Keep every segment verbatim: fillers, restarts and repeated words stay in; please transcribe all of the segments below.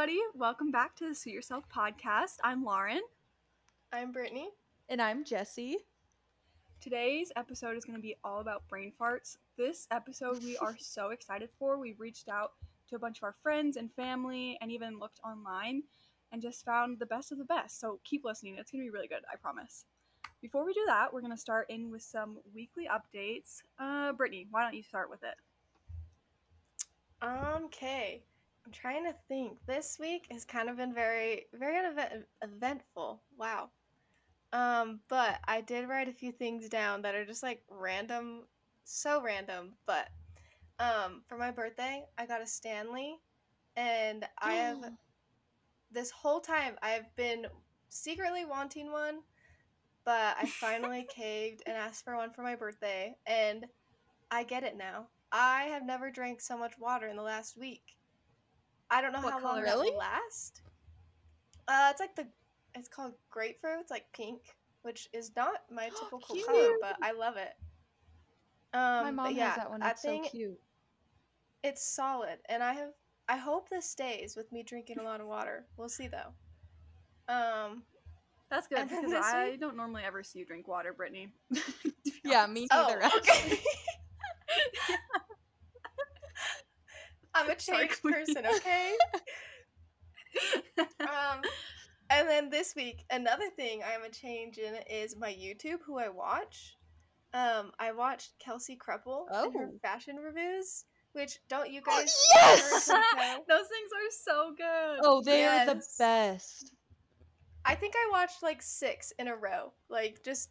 everybody. Welcome back to the Suit Yourself Podcast. I'm Lauren. I'm Brittany. And I'm Jessie. Today's episode is going to be all about brain farts. This episode we are so excited for. We reached out to a bunch of our friends and family and even looked online and just found the best of the best. So keep listening. It's going to be really good, I promise. Before we do that, we're going to start in with some weekly updates. Uh, Brittany, why don't you start with it? Um, okay. I'm trying to think. This week has kind of been very, very event- eventful. Wow. Um, but I did write a few things down that are just like random, so random. But um, for my birthday, I got a Stanley, and I have this whole time I've been secretly wanting one, but I finally caved and asked for one for my birthday, and I get it now. I have never drank so much water in the last week. I don't know what how color, long that really? will last. Uh, it's like the, it's called grapefruit. It's like pink, which is not my typical color, but I love it. Um, my mom yeah, has that one. It's so cute. It's solid, and I have. I hope this stays with me drinking a lot of water. We'll see though. Um, that's good because I week... don't normally ever see you drink water, Brittany. Yeah, me neither. Oh, okay. I'm a changed person, okay? um, and then this week, another thing I'm a change in is my YouTube, who I watch. Um, I watched Kelsey Kreppel oh. and her fashion reviews, which don't you guys? Oh, yes, okay? Those things are so good. Oh, they yes. are the best. I think I watched like six in a row, like just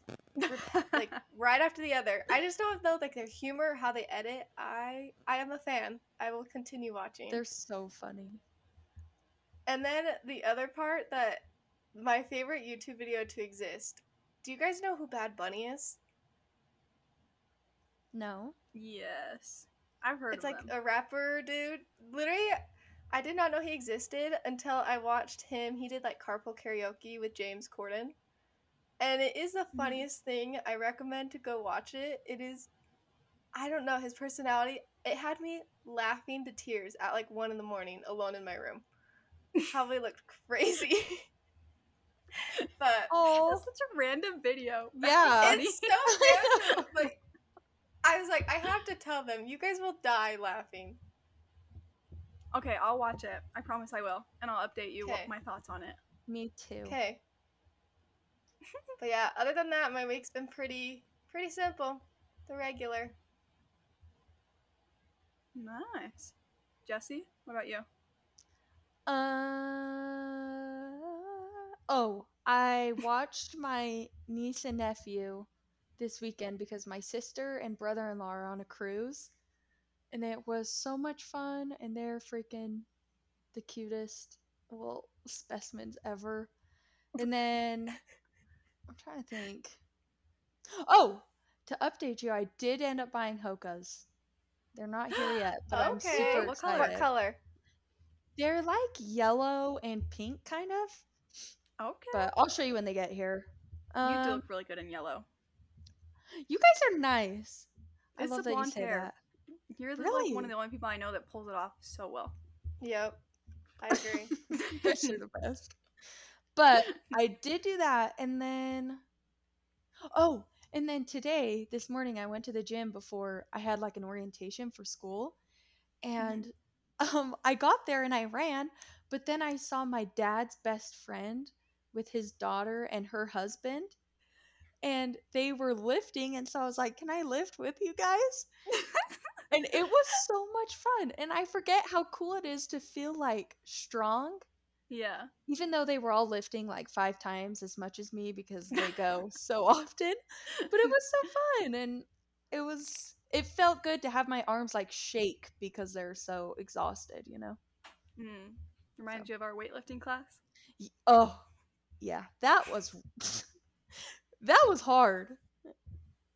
like right after the other. I just don't know like their humor, how they edit. I I am a fan. I will continue watching. They're so funny. And then the other part that my favorite YouTube video to exist. Do you guys know who Bad Bunny is? No. Yes, I've heard. It's of like them. a rapper dude. Literally. I did not know he existed until I watched him. He did, like, carpool karaoke with James Corden. And it is the funniest mm-hmm. thing. I recommend to go watch it. It is, I don't know, his personality. It had me laughing to tears at, like, one in the morning alone in my room. Probably looked crazy. But oh, that's such a random video. Yeah. It's so random. Like, I was like, I have to tell them, you guys will die laughing. Okay, I'll watch it. I promise I will. And I'll update you with my thoughts on it. Me too. Okay. But yeah, other than that, my week's been pretty pretty simple. The regular. Nice. Jessie, what about you? Uh oh, I watched my niece and nephew this weekend because my sister and brother-in-law are on a cruise. And it was so much fun, and they're freaking the cutest, well, specimens ever. And then, I'm trying to think. Oh, to update you, I did end up buying Hokas. They're not here yet, but okay. I'm super what excited. Color, what color? They're like yellow and pink, kind of. Okay. But I'll show you when they get here. Um, you do look really good in yellow. You guys are nice. I it's love that you say hair. that. You're the, really? like, one of the only people I know that pulls it off so well. Yep. I agree. You're the best. But I did do that, and then... Oh, and then today, this morning, I went to the gym before I had, like, an orientation for school. And mm-hmm. um, I got there, and I ran, but then I saw my dad's best friend with his daughter and her husband. And they were lifting, and so I was like, can I lift with you guys? And it was so much fun. And I forget how cool it is to feel, like, strong. Yeah. Even though they were all lifting, like, five times as much as me because they go so often. But it was so fun. And it was – it felt good to have my arms, like, shake because they're so exhausted, you know? Mm. Reminds so. you of our weightlifting class? Oh, yeah. That was – that was hard.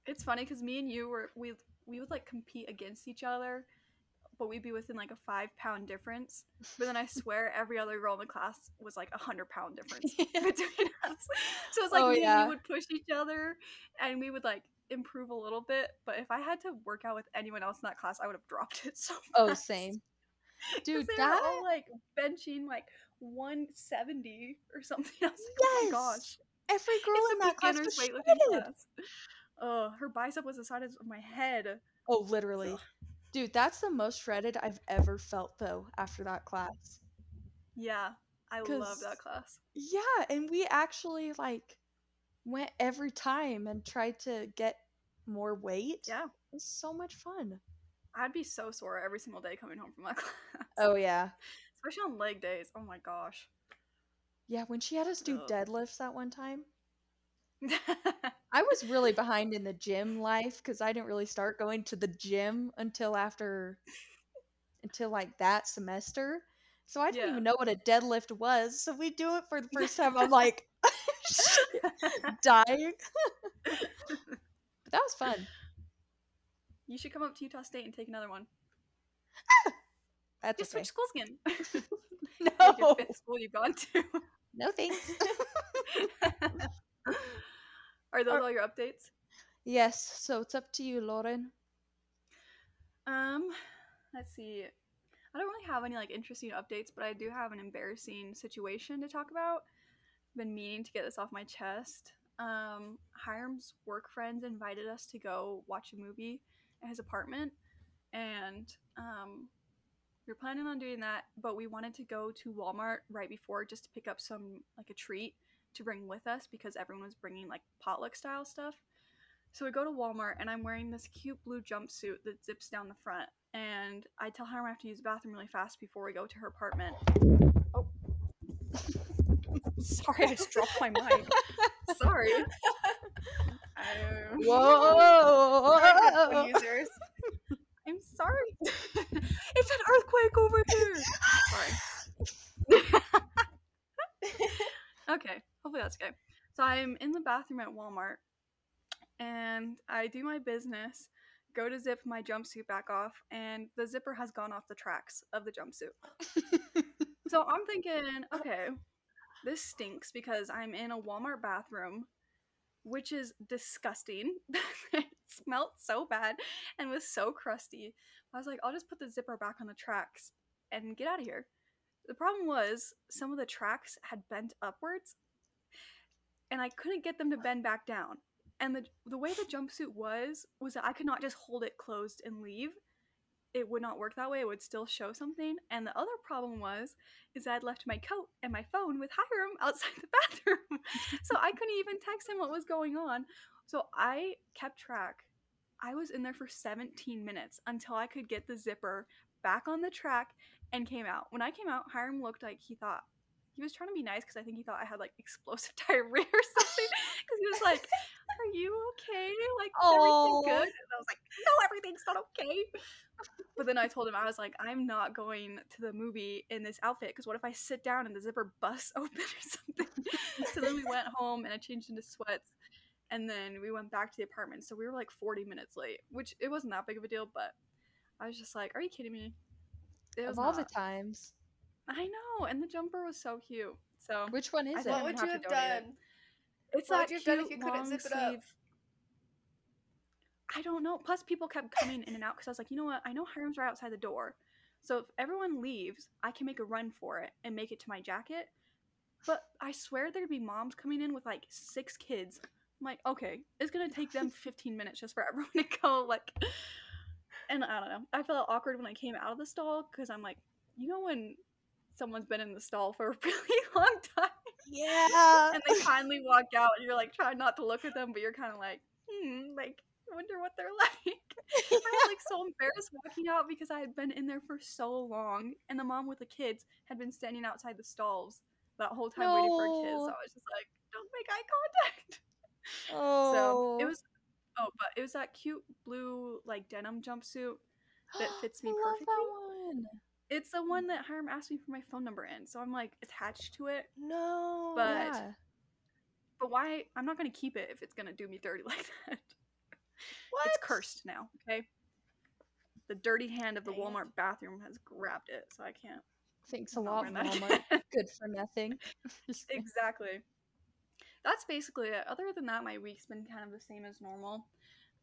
It's funny because me and you were – we. we would, like, compete against each other, but we'd be within, like, a five-pound difference. But then I swear every other girl in the class was, like, a hundred-pound difference yeah. between us. So it's like, oh, me yeah. and we would push each other, and we would, like, improve a little bit. But if I had to work out with anyone else in that class, I would have dropped it so fast. Oh, same. Dude, they that were all, like, benching like one seventy or something. I was like, yes! Oh my gosh. Every girl it's in that class was shredded. Oh, her bicep was the size of my head. Oh, literally. Ugh. Dude, that's the most shredded I've ever felt, though, after that class. Yeah, I love that class. Yeah, and we actually, like, went every time and tried to get more weight. Yeah. It was so much fun. I'd be so sore every single day coming home from that class. Oh, yeah. Especially on leg days. Oh, my gosh. Yeah, when she had us do Ugh. deadlifts that one time. I was really behind in the gym life because I didn't really start going to the gym until after, until like that semester. So I didn't yeah. even know what a deadlift was. So we do it for the first time. I'm like, dying. But that was fun. You should come up to Utah State and take another one. Ah! That's Just okay. switch schools again. No. Like your fifth school you've gone to. No thanks. Are those Are, all your updates? Yes. So it's up to you, Lauren. Um, let's see. I don't really have any like interesting updates, but I do have an embarrassing situation to talk about. I've been meaning to get this off my chest. Um, Hiram's work friends invited us to go watch a movie at his apartment, and um, we were planning on doing that, but we wanted to go to Walmart right before just to pick up some like a treat to bring with us because everyone was bringing like potluck style stuff. So we go to Walmart and I'm wearing this cute blue jumpsuit that zips down the front, and I tell Hiram I have to use the bathroom really fast before we go to her apartment. Oh, sorry, I just dropped my mic. Sorry. Um, whoa! Whoa. Users. I'm sorry. It's an earthquake over here. Sorry. Okay, hopefully that's okay. So I'm in the bathroom at Walmart, and I do my business, go to zip my jumpsuit back off, and the zipper has gone off the tracks of the jumpsuit. So I'm thinking, okay, this stinks because I'm in a Walmart bathroom, which is disgusting. It smelled so bad and was so crusty. I was like, I'll just put the zipper back on the tracks and get out of here. The problem was some of the tracks had bent upwards, and I couldn't get them to bend back down. And the the way the jumpsuit was, was that I could not just hold it closed and leave. It would not work that way. It would still show something. And the other problem was, is that I'd left my coat and my phone with Hiram outside the bathroom. So I couldn't even text him what was going on. So I kept track. I was in there for seventeen minutes until I could get the zipper back on the track and came out. When I came out, Hiram looked like he thought, he was trying to be nice because I think he thought I had like explosive diarrhea or something. Because he was like, are you okay? Like, is everything good? And I was like, no, everything's not okay. But then I told him, I was like, I'm not going to the movie in this outfit because what if I sit down and the zipper busts open or something? So then we went home and I changed into sweats. And then we went back to the apartment. So we were like forty minutes late, which it wasn't that big of a deal, but I was just like, are you kidding me? It was of all not. the times. I know, and the jumper was so cute. So which one is I it? What would you have, have done? It. It's what that would you have cute done if you couldn't zip sleeve. It up? I don't know. Plus, people kept coming in and out because I was like, you know what? I know Hiram's right outside the door, so if everyone leaves, I can make a run for it and make it to my jacket. But I swear there'd be moms coming in with like six kids. I'm like, okay, it's gonna take them fifteen minutes just for everyone to go. Like. And I don't know. I felt awkward when I came out of the stall because I'm like, you know when someone's been in the stall for a really long time? Yeah. And they finally walk out and you're like trying not to look at them, but you're kind of like, hmm, like, I wonder what they're like. Yeah. I was like so embarrassed walking out because I had been in there for so long and the mom with the kids had been standing outside the stalls that whole time no. waiting for her kids. So I was just like, don't make eye contact. Oh. So it was Oh, but it was that cute blue, like, denim jumpsuit that fits me I perfectly. I love that one. It's the one that Hiram asked me for my phone number in, so I'm, like, attached to it. No. But, yeah. but why? I'm not going to keep it if it's going to do me dirty like that. What? It's cursed now, okay? The dirty hand of the Dang. Walmart bathroom has grabbed it, so I can't. Thanks a lot, Walmart. Good for nothing. Exactly. That's basically it. Other than that, my week's been kind of the same as normal.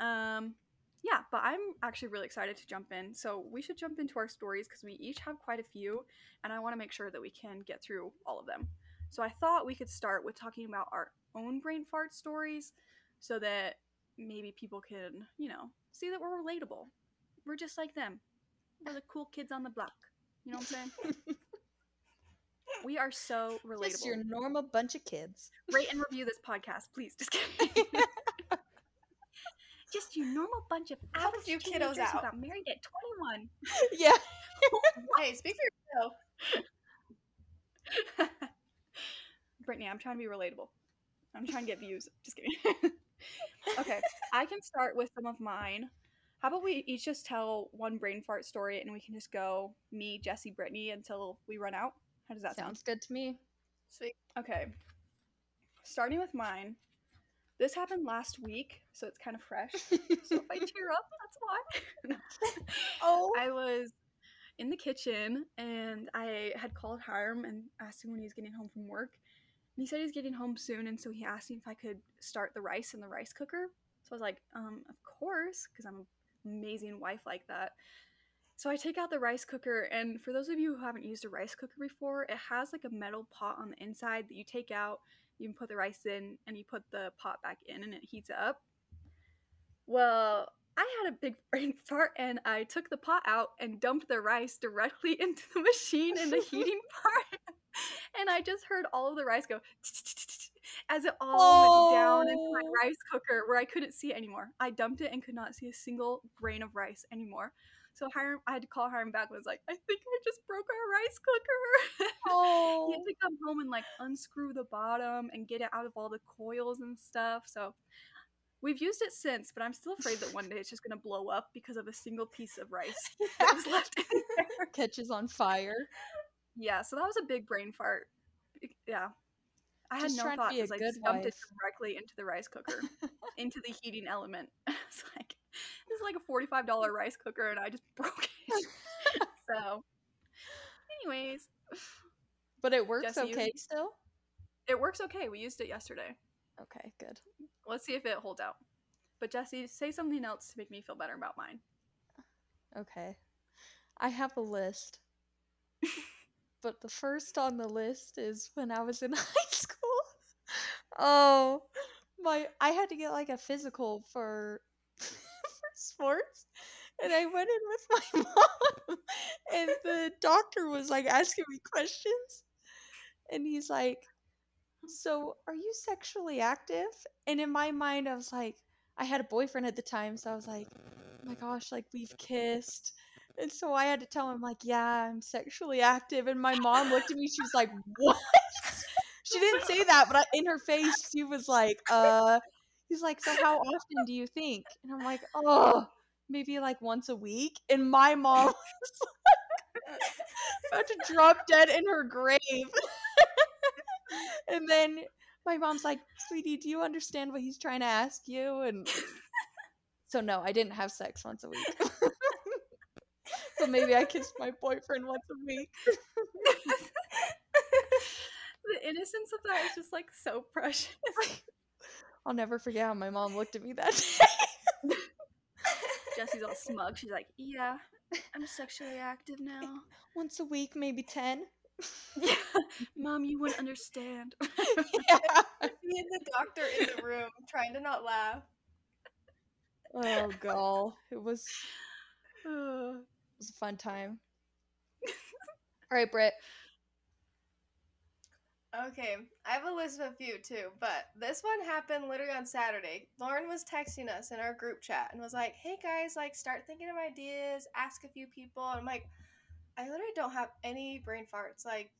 Um, yeah, but I'm actually really excited to jump in. So we should jump into our stories because we each have quite a few, and I want to make sure that we can get through all of them. So I thought we could start with talking about our own brain fart stories so that maybe people can, you know, see that we're relatable. We're just like them. We're the cool kids on the block. You know what I'm saying? We are so relatable. Just your normal bunch of kids. Rate and review this podcast, please. Just kidding. Just your normal bunch of average you kiddos who got married at twenty-one. Yeah. Hey, speak for yourself. Brittany, I'm trying to be relatable. I'm trying to get views. Just kidding. Okay, I can start with some of mine. How about we each just tell one brain fart story and we can just go me, Jesse, Brittany until we run out? How does that sound? Sounds good to me. Sweet. Okay. Starting with mine. This happened last week, so it's kind of fresh. So if I tear up, that's why. Oh. I was in the kitchen and I had called Hiram and asked him when he was getting home from work. And he said he was getting home soon, and so he asked me if I could start the rice in the rice cooker. So I was like, um, of course, because I'm an amazing wife like that. So I take out the rice cooker, and for those of you who haven't used a rice cooker before, it has like a metal pot on the inside that you take out, you can put the rice in, and you put the pot back in, and it heats it up. Well, I had a big brain fart, and I took the pot out and dumped the rice directly into the machine in the heating part, and I just heard all of the rice go as it all went down into my rice cooker where I couldn't see it anymore. I dumped it and could not see a single grain of rice anymore. So Hiram, I had to call Hiram back and was like, I think I just broke our rice cooker. Oh. He had to come home and like unscrew the bottom and get it out of all the coils and stuff. So we've used it since, but I'm still afraid that one day it's just going to blow up because of a single piece of rice yeah. that was left in there. Catches on fire. Yeah, so that was a big brain fart. Yeah. I just had no thought because I just dumped it directly into the rice cooker, into the heating element. I was like, this is like a forty-five dollars rice cooker, and I just broke it. So, anyways. But it works Jesse, okay you, still? It works okay. We used it yesterday. Okay, good. Let's see if it holds out. But Jesse, say something else to make me feel better about mine. Okay. I have a list. But the first on the list is when I was in high school. Oh, my. I had to get like a physical for... sports, and I went in with my mom, and the doctor was like asking me questions, and he's like, so are you sexually active? And in my mind I was like, I had a boyfriend at the time, so I was like, oh my gosh, like we've kissed, and so I had to tell him like, yeah, I'm sexually active. And my mom looked at me, she was like, what? She didn't say that, but in her face she was like, uh he's like, so how often do you think? And I'm like, oh, maybe like once a week. And my mom was like, about to drop dead in her grave. And then my mom's like, sweetie, do you understand what he's trying to ask you? And so no, I didn't have sex once a week. So maybe I kissed my boyfriend once a week. The innocence of that is just like so precious. I'll never forget how my mom looked at me that day. Jessie's all smug. She's like, yeah, I'm sexually active now. Once a week, maybe ten. Yeah. Mom, you wouldn't understand. Yeah. Me and the doctor in the room trying to not laugh. Oh, God. It was, it was a fun time. All right, Britt. Okay, I have a list of a few too, but this one happened literally on Saturday. Lauren was texting us in our group chat and was like, hey guys, like start thinking of ideas, ask a few people. And I'm like, I literally don't have any brain farts. Like,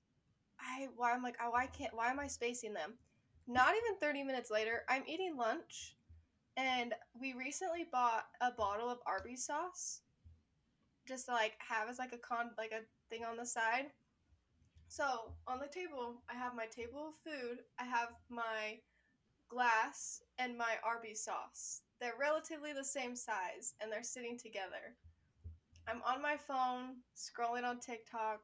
I, why I'm like, oh, I can't, why am I spacing them? Not even thirty minutes later, I'm eating lunch and we recently bought a bottle of Arby's sauce just to like have as like a con, like a thing on the side. So, on the table, I have my table of food, I have my glass, and my Arby's sauce. They're relatively the same size, and they're sitting together. I'm on my phone, scrolling on TikTok,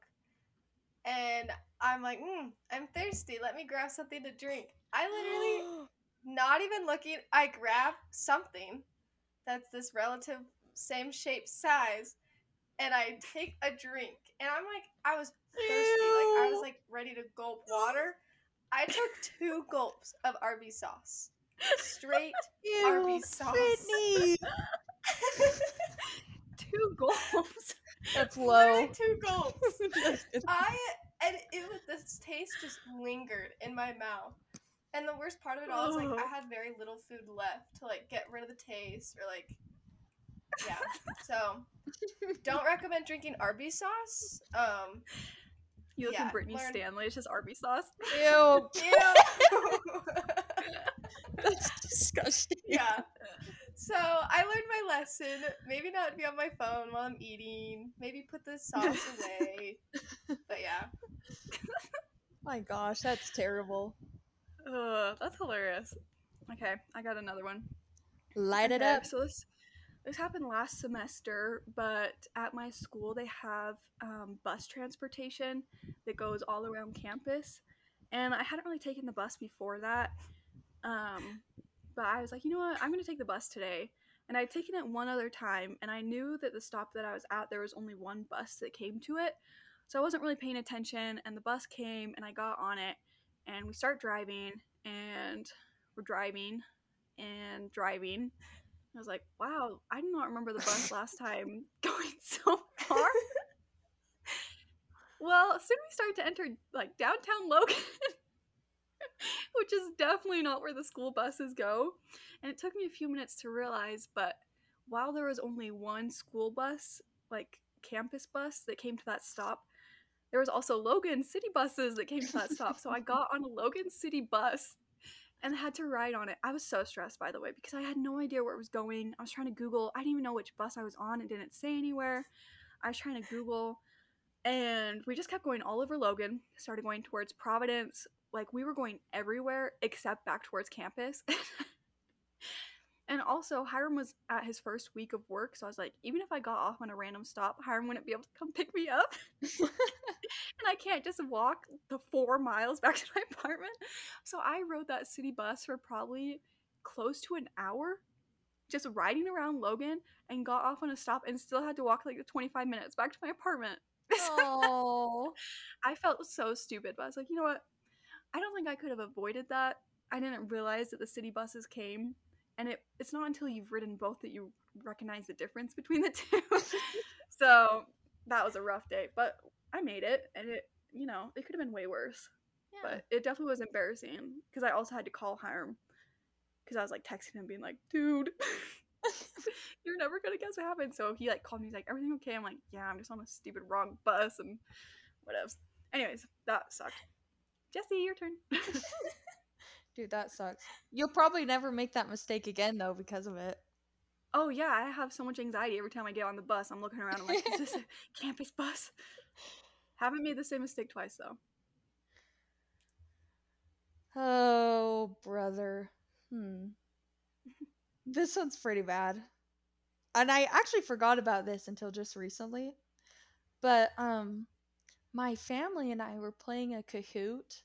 and I'm like, mm, I'm thirsty, let me grab something to drink. I literally, not even looking, I grabbed something, that's this relative same shape size, and I take a drink, and I'm like, I was thirsty. Ew. Like I was like ready to gulp water. I took two gulps of Arby's sauce. Straight Ew, Arby's sauce. Sydney. Two gulps. That's low. Literally two gulps. I and it was this taste just lingered in my mouth. And the worst part of it all is like I had very little food left to like get rid of the taste or like yeah. So don't recommend drinking Arby's sauce. Um You look yeah, at Brittany learn... Stanley, it's just Arby's sauce. Ew. Ew. That's disgusting. Yeah. So I learned my lesson. Maybe not be on my phone while I'm eating. Maybe put the sauce away. But yeah. My gosh, that's terrible. Ugh, that's hilarious. Okay, I got another one. Light it okay, up. So this, this happened last semester, but at my school they have um, bus transportation that goes all around campus. And I hadn't really taken the bus before that. Um, but I was like, you know what, I'm going to take the bus today. And I'd taken it one other time, and I knew that the stop that I was at, there was only one bus that came to it. So I wasn't really paying attention, and the bus came, and I got on it, and we start driving, and we're driving, and driving. And I was like, wow, I do not remember the bus last time going so far. Well, as soon as we start to enter, like, downtown Logan... which is definitely not where the school buses go. And it took me a few minutes to realize, but while there was only one school bus, like campus bus, that came to that stop, there was also Logan City buses that came to that stop. So I got on a Logan City bus and had to ride on it. I was so stressed, by the way, because I had no idea where it was going. I was trying to Google. I didn't even know which bus I was on. It didn't say anywhere. I was trying to Google. And we just kept going all over Logan, started going towards Providence. Like, we were going everywhere except back towards campus. And also, Hiram was at his first week of work, so I was like, even if I got off on a random stop, Hiram wouldn't be able to come pick me up. And I can't just walk the four miles back to my apartment. So I rode that city bus for probably close to an hour, just riding around Logan, and got off on a stop and still had to walk, like, twenty-five minutes back to my apartment. Oh, I felt so stupid, but I was like, you know what? I don't think I could have avoided that. I didn't realize that the city buses came, and it, it's not until you've ridden both that you recognize the difference between the two. So that was a rough day, but I made it, and it, you know, it could have been way worse. Yeah. But it definitely was embarrassing because I also had to call Hiram because I was like texting him being like, dude, you're never going to guess what happened. So he like called me, he's like, everything okay? I'm like, yeah, I'm just on a stupid wrong bus and whatever. Anyways, that sucked. Jesse, your turn. Dude, that sucks. You'll probably never make that mistake again, though, because of it. Oh, yeah. I have so much anxiety every time I get on the bus. I'm looking around. I'm like, is this a campus bus? Haven't made the same mistake twice, though. Oh, brother. Hmm. This one's pretty bad. And I actually forgot about this until just recently. But, um... my family and I were playing a Kahoot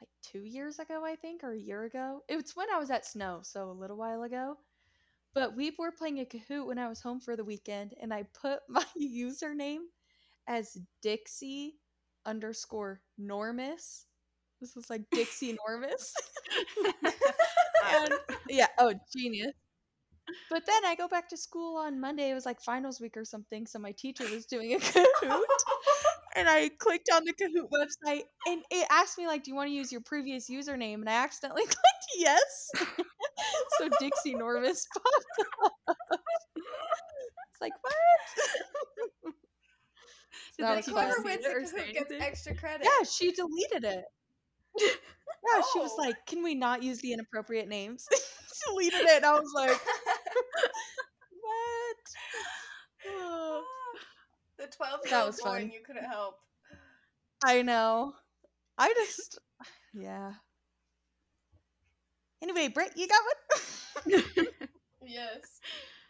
like two years ago, I think, or a year ago. It was when I was at Snow, so a little while ago. But we were playing a Kahoot when I was home for the weekend, and I put my username as Dixie underscore Normus. This was like Dixie Normus. And, yeah, oh, genius. But then I go back to school on Monday. It was like finals week or something, so my teacher was doing a Kahoot. And I clicked on the Kahoot website, and it asked me, like, do you want to use your previous username? And I accidentally clicked yes. So Dixie Normus popped up. It's like, what? So that the clever wins the Kahoot gets extra credit. Yeah, she deleted it. Yeah, oh. She was like, can we not use the inappropriate names? She deleted it, and I was like, what? Oh. The twelve-year-old one you couldn't help. I know. I just, yeah. Anyway, Britt, you got one? Yes.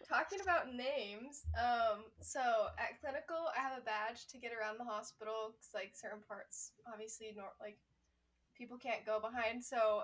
Talking about names, um, so at clinical, I have a badge to get around the hospital because, like, certain parts, obviously, nor- like, people can't go behind. So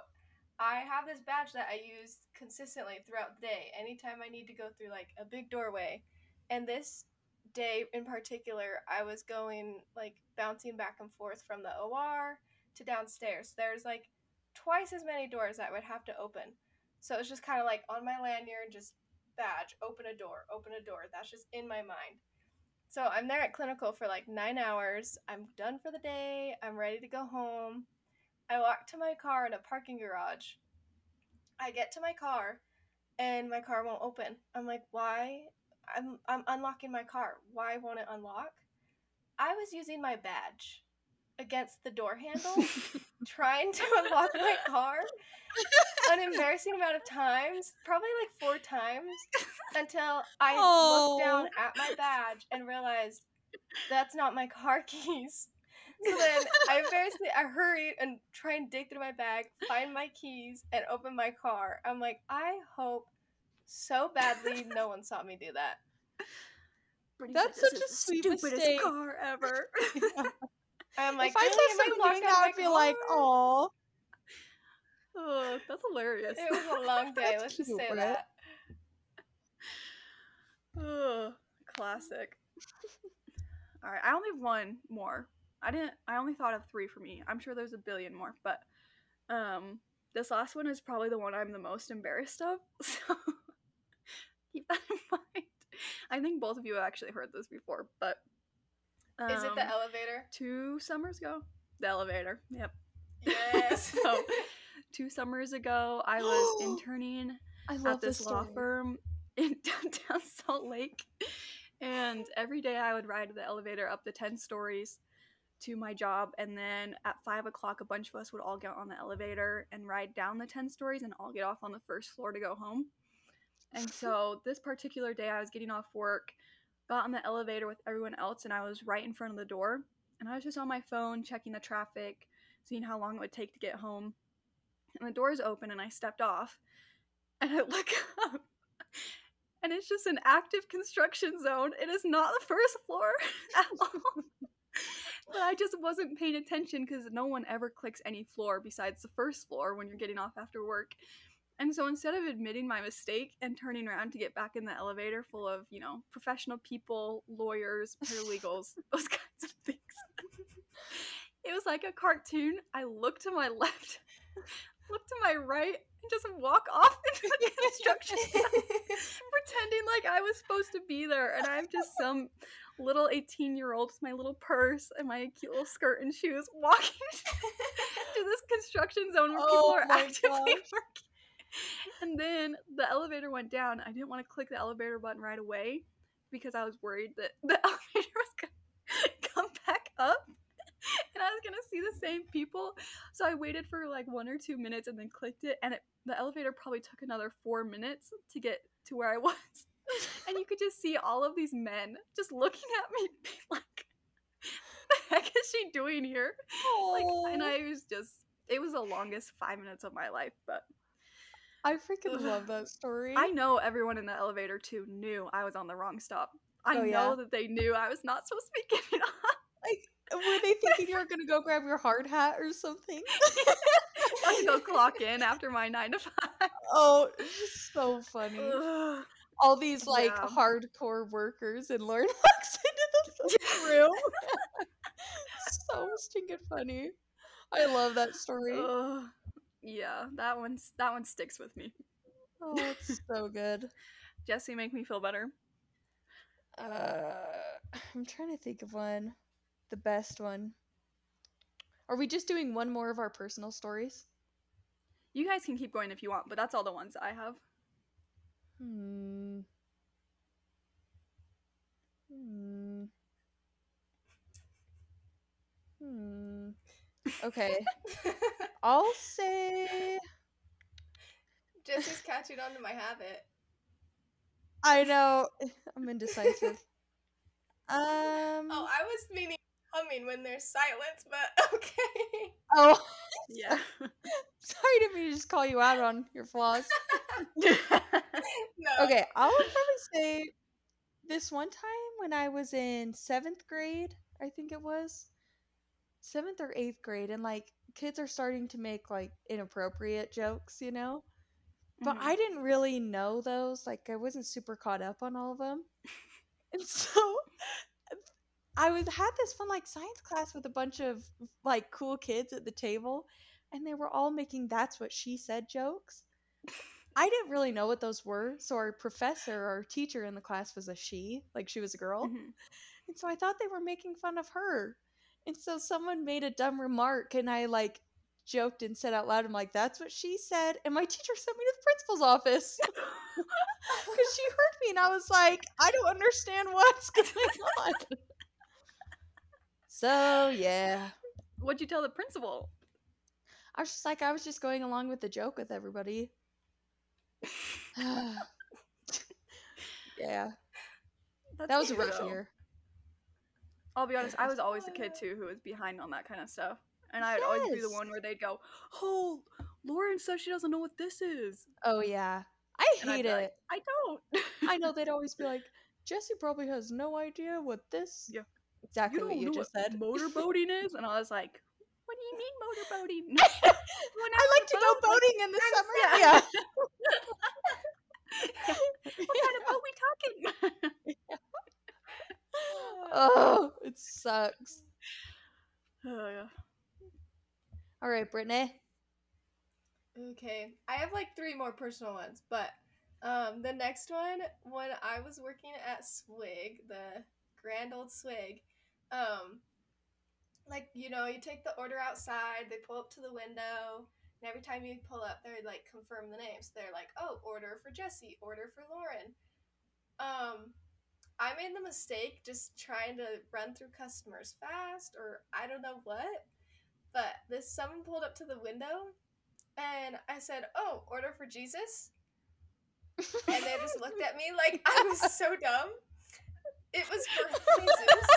I have this badge that I use consistently throughout the day, anytime I need to go through, like, a big doorway. And this day in particular, I was going, like, bouncing back and forth from the O R to downstairs. There's, like, twice as many doors that I would have to open. So it's just kind of, like, on my lanyard, just badge, open a door, open a door. That's just in my mind. So I'm there at clinical for, like, nine hours. I'm done for the day. I'm ready to go home. I walk to my car in a parking garage. I get to my car, and my car won't open. I'm like, why? I'm I'm unlocking my car. Why won't it unlock? I was using my badge against the door handle, trying to unlock my car an embarrassing amount of times, probably like four times, until I oh. looked down at my badge and realized that's not my car keys. So then I embarrassingly, I hurried and try and dig through my bag, find my keys, and open my car. I'm like, I hope so badly no one saw me do that. Pretty That's such a sweet stupidest mistake. Car ever. Yeah. I'm like, if I saw someone doing that, I'd be car. like, "Aw." Oh, that's hilarious. It was a long day. Let's cute, just say right? that. Oh, classic. All right, I only have one more. I didn't. I only thought of three for me. I'm sure there's a billion more, but um, this last one is probably the one I'm the most embarrassed of. So keep that in mind. I think both of you have actually heard this before, but um, is it the elevator? Two summers ago, the elevator. Yep. Yes. So two summers ago, I was interning I love at this law story. firm in downtown Salt Lake, and every day I would ride the elevator up the ten stories to my job, and then at five o'clock a bunch of us would all get on the elevator and ride down the ten stories and all get off on the first floor to go home. And so this particular day I was getting off work, got on the elevator with everyone else, and I was right in front of the door, and I was just on my phone checking the traffic, seeing how long it would take to get home, and the door's open and I stepped off and I look up and it's just an active construction zone. It is not the first floor at all. But I just wasn't paying attention because no one ever clicks any floor besides the first floor when you're getting off after work. And so instead of admitting my mistake and turning around to get back in the elevator full of, you know, professional people, lawyers, paralegals, those kinds of things, it was like a cartoon. I looked to my left, looked to my right, and just walk off into the construction zone, pretending like I was supposed to be there. And I'm just some little eighteen-year-old with my little purse and my cute little skirt and shoes walking to this construction zone where oh people are actively working. And then the elevator went down. I didn't want to click the elevator button right away because I was worried that the elevator was going to come back up and I was going to see the same people. So I waited for like one or two minutes and then clicked it, and it, the elevator probably took another four minutes to get to where I was. And you could just see all of these men just looking at me like, what the heck is she doing here? Aww. Like, and I was just, it was the longest five minutes of my life, but I freaking love that story. I know everyone in the elevator too knew I was on the wrong stop. I oh, know yeah. that they knew I was not supposed to be getting off. Like, were they thinking you were going to go grab your hard hat or something? I go clock in after my nine to five. Oh, it's so funny. All these like yeah. hardcore workers and learn hooks into the room. So stinking funny. I love that story. Uh, yeah, that one's that one sticks with me. Oh, it's so good. Jesse, make me feel better. Uh, I'm trying to think of one, the best one. Are we just doing one more of our personal stories? You guys can keep going if you want, but that's all the ones I have. Hmm. Hmm. Hmm. Okay. I'll say. Jesse's catching on to my habit. I know. I'm indecisive. um. Oh, I was meaning humming when there's silence, but okay. Oh. Yeah. Sorry to me to just call you out on your flaws. No. Okay, I would probably say this one time when I was in seventh grade, I think it was seventh or eighth grade, and like kids are starting to make like inappropriate jokes, you know? But mm-hmm. I didn't really know those. Like, I wasn't super caught up on all of them. And so I was had this fun, like, science class with a bunch of, like, cool kids at the table. And they were all making that's what she said jokes. I didn't really know what those were. So our professor, our teacher in the class was a she. Like, she was a girl. Mm-hmm. And so I thought they were making fun of her. And so someone made a dumb remark, and I, like, joked and said out loud, I'm like, that's what she said. And my teacher sent me to the principal's office because she heard me, and I was like, I don't understand what's going on. So yeah, what'd you tell the principal? I was just like, I was just going along with the joke with everybody. Yeah, that's that was a rough year. I'll be honest, I was always the kid too who was behind on that kind of stuff. And I would yes. always be the one where they'd go, oh, Lauren says she doesn't know what this is. Oh, yeah. I and hate it. Like, I don't. I know, they'd always be like, Jesse probably has no idea what this. Yeah. Exactly you what you just what said. Motorboating is? And I was like, what do you mean motorboating? I, I like to boat, go boating like, in the summer. Yeah. yeah. yeah. What kind of boat we talking? yeah. Oh, it sucks. Oh, yeah. All right, Brittany. Okay. I have like three more personal ones, but um, the next one, when I was working at Swig, the grand old Swig, um, like, you know, you take the order outside, they pull up to the window, and every time you pull up, they're like, confirm the names. They're like, oh, order for Jesse, order for Lauren. Um, I made the mistake just trying to run through customers fast, or I don't know what. But this someone pulled up to the window, and I said, oh, order for Jesus? And they just looked at me like I was so dumb. It was for Jesus.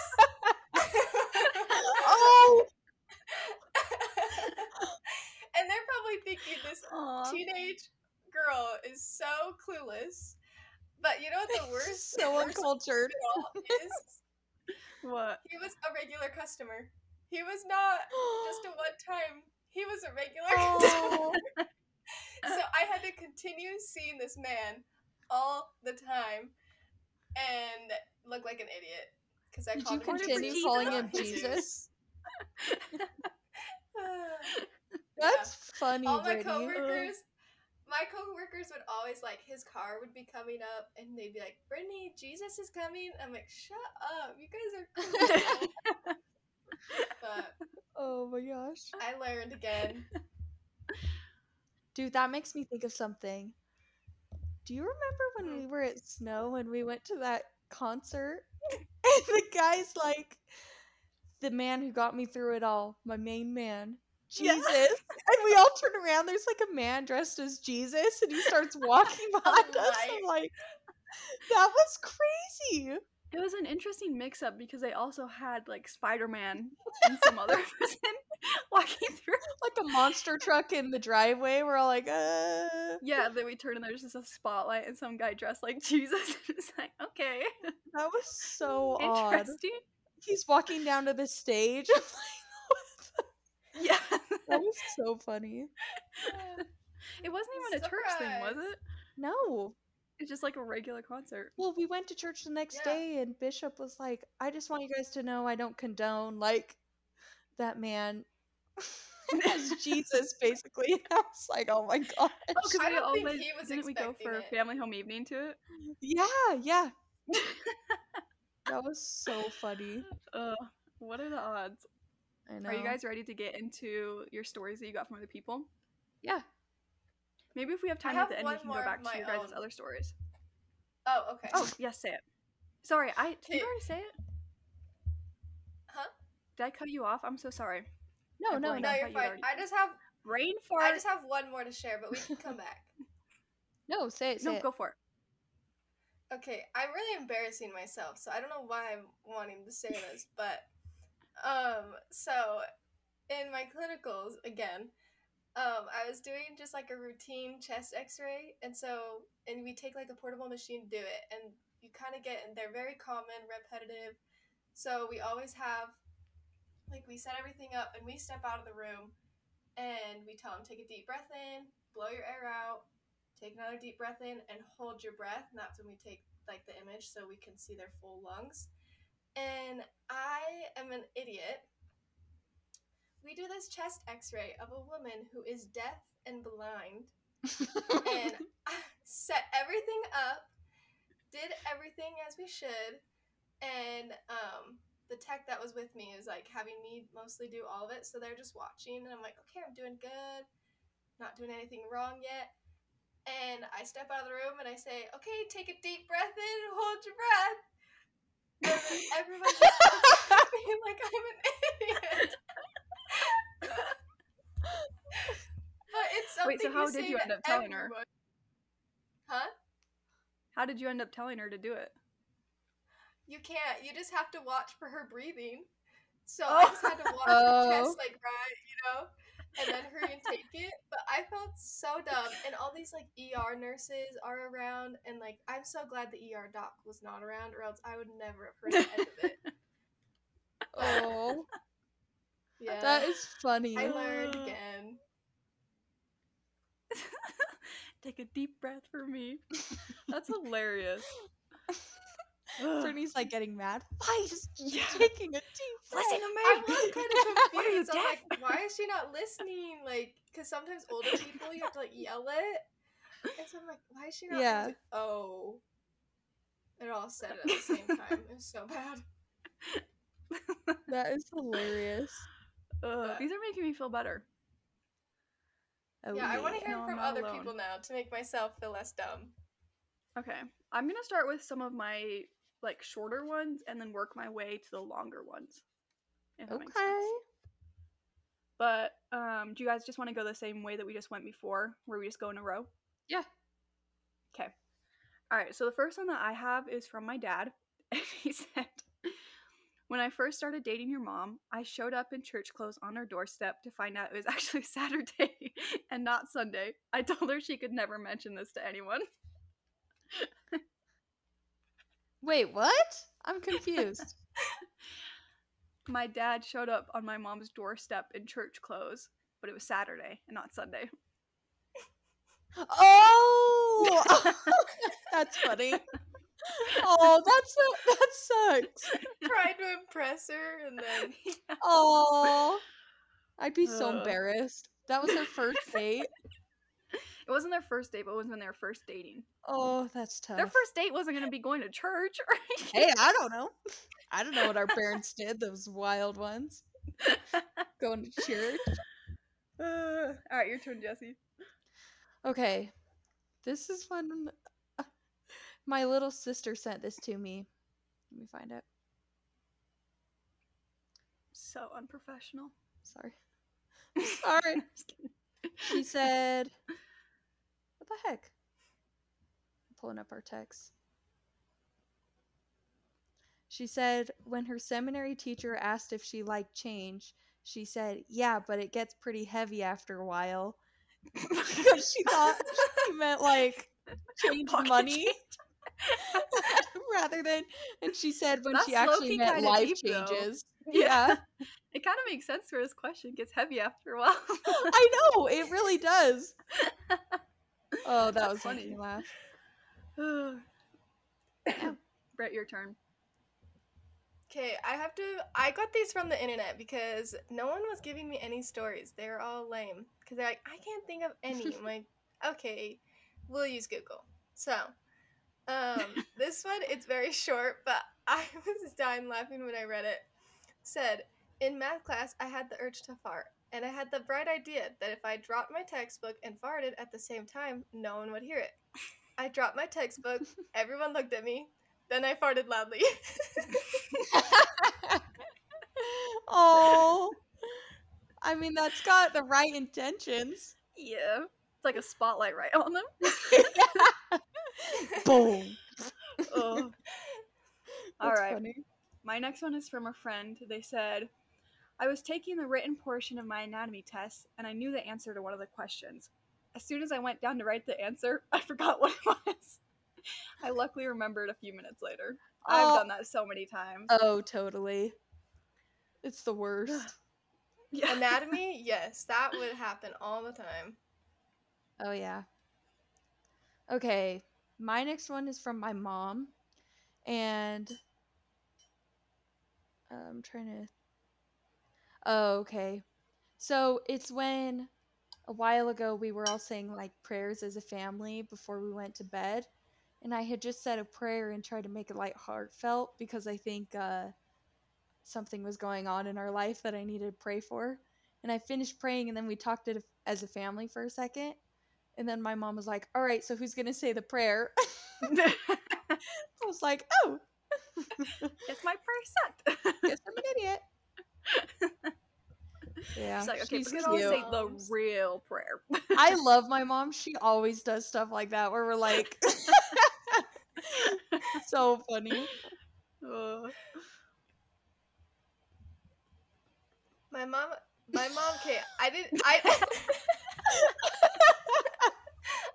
Oh! And they're probably thinking this Aww. teenage girl is so clueless. But you know what the worst? So the worst uncultured. Is? What? He was a regular customer. He was not just a one-time. He was a regular oh. customer. So I had to continue seeing this man all the time and look like an idiot because I Did called him. Did you continue calling him Jesus? That's yeah. funny. All my Brittany. coworkers, my coworkers would always like his car would be coming up and they'd be like, "Brittany, Jesus is coming." I'm like, "Shut up! You guys are cool." But oh my gosh, I learned again. Dude, that makes me think of something. Do you remember when we were at Snow and we went to that concert? And the guy's like, the man who got me through it all, my main man, Jesus. Yeah. And we all turn around, there's like a man dressed as Jesus, and he starts walking behind oh us. I'm like, that was crazy. It was an interesting mix-up because they also had, like, Spider-Man and some other person walking through. Like a monster truck in the driveway. We're all like, uh. Yeah, then we turn and there's just a spotlight and some guy dressed like Jesus. It's like, okay. That was so odd. Interesting. He's walking down to the stage. I'm like, what the? Yeah. That was so funny. Yeah. It wasn't even Surprise. a church thing, was it? No. It's just like a regular concert. Well, we went to church the next yeah. day, and Bishop was like, I just want you guys to know I don't condone, like, that man as Jesus, basically. And I was like, oh, my gosh. Oh, I don't think went, he was didn't expecting we go for it. Family home evening to it? Yeah, yeah. That was so funny. Uh, what are the odds? I know. Are you guys ready to get into your stories that you got from other people? Yeah. Maybe if we have time have at the end, we can go back to your guys' other stories. Oh, okay. Oh, yes, say it. Sorry, I did you already say it? Huh? Did I cut you off? I'm so sorry. No, no, no, you're fine. I just have brain fart. I just have one more to share, but we can come back. No, say it. Say no, it. Go for it. Okay, I'm really embarrassing myself, so I don't know why I'm wanting to say this, but um, so in my clinicals again. Um, I was doing just, like, a routine chest x-ray, and so, and we take, like, a portable machine to do it, and you kind of get, and they're very common, repetitive, so we always have, like, we set everything up, and we step out of the room, and we tell them, take a deep breath in, blow your air out, take another deep breath in, and hold your breath. And that's when we take, like, the image so we can see their full lungs. And I am an idiot. We do this chest x-ray of a woman who is deaf and blind. And I set everything up, did everything as we should, and um, the tech that was with me is, like, having me mostly do all of it, so they're just watching, and I'm like, okay, I'm doing good, not doing anything wrong yet. And I step out of the room, and I say, okay, take a deep breath in and hold your breath. And then everyone just looks at me like I'm an idiot. But it's something. Wait, so how you did you end up telling everyone. her? Huh? How did you end up telling her to do it? You can't. You just have to watch for her breathing. So oh. I just had to watch oh. her chest, like, right, you know, and then hurry and take it. But I felt so dumb. And all these, like, E R nurses are around. And, like, I'm so glad the E R doc was not around, or else I would never have heard the end of it. Oh. Yeah. That is funny. I learned again. Take a deep breath for me. That's hilarious. Brittany's like getting mad. Why just yeah. taking a deep breath? Listen to me. I was kind of confused. I'm like, why is she not listening? Like, because sometimes older people, you have to, like, yell it. And so I'm like, why is she not? Yeah. Like, oh. It all said it at the same time. It was so bad. That is hilarious. Ugh, these are making me feel better. Oh, yeah, yeah, I want to hear no, from other alone. people now to make myself feel less dumb. Okay, I'm going to start with some of my, like, shorter ones and then work my way to the longer ones. If okay. that makes sense. But um, do you guys just want to go the same way that we just went before, where we just go in a row? Yeah. Okay. All right, so the first one that I have is from my dad. And he said, when I first started dating your mom, I showed up in church clothes on her doorstep to find out it was actually Saturday and not Sunday. I told her she could never mention this to anyone. Wait, what? I'm confused. My dad showed up on my mom's doorstep in church clothes, but it was Saturday and not Sunday. Oh! That's funny. Oh, that's so, that sucks. Tried to impress her and then yeah. Oh, I'd be Ugh. so embarrassed. That was their first date. It wasn't their first date, but it was when they were first dating. Oh, that's tough. Their first date wasn't going to be going to church. Or hey, I don't know. I don't know what our parents did. Those wild ones going to church. Uh, all right, your turn, Jessie. Okay, this is one. My little sister sent this to me. Let me find it. So unprofessional. Sorry. I'm sorry. I'm just kidding. She said, what the heck? I'm pulling up our text. She said, when her seminary teacher asked if she liked change, she said, yeah, but it gets pretty heavy after a while. Because she thought she meant, like, change money. Rather than, and she said when That's she actually meant life deep, changes. Yeah. yeah. It kind of makes sense for this question. It gets heavy after a while. I know. It really does. Oh, that That's was funny. Laugh. Brett, your turn. Okay, I have to, I got these from the internet because no one was giving me any stories. They were all lame. Because they're like, I can't think of any. I'm like, okay, we'll use Google. So, Um, this one, it's very short, but I was dying laughing when I read it. Said, in math class, I had the urge to fart, and I had the bright idea that if I dropped my textbook and farted at the same time, no one would hear it. I dropped my textbook, everyone looked at me, then I farted loudly. Oh, I mean, that's got the right intentions. Yeah. It's like a spotlight right on them. Yeah. Boom. Oh. All right. Funny. My next one is from a friend. They said, I was taking the written portion of my anatomy test, and I knew the answer to one of the questions. As soon as I went down to write the answer, I forgot what it was. I luckily remembered a few minutes later. Oh. I've done that so many times. Oh, totally. It's the worst. Yeah. Anatomy, yes, that would happen all the time. Oh, yeah. Okay, my next one is from my mom, and I'm trying to... Oh, okay. So it's when a while ago we were all saying, like, prayers as a family before we went to bed, and I had just said a prayer and tried to make it, like, heartfelt because I think uh, something was going on in our life that I needed to pray for. And I finished praying, and then we talked it as a family for a second. And then my mom was like, all right, so who's going to say the prayer? I was like, oh. Guess my prayer sucked. Guess I'm an idiot. Yeah. She's like, okay, she's we can all say the real prayer. I love my mom. She always does stuff like that where we're like, so funny. Uh. My mom, my mom, okay, I didn't, I...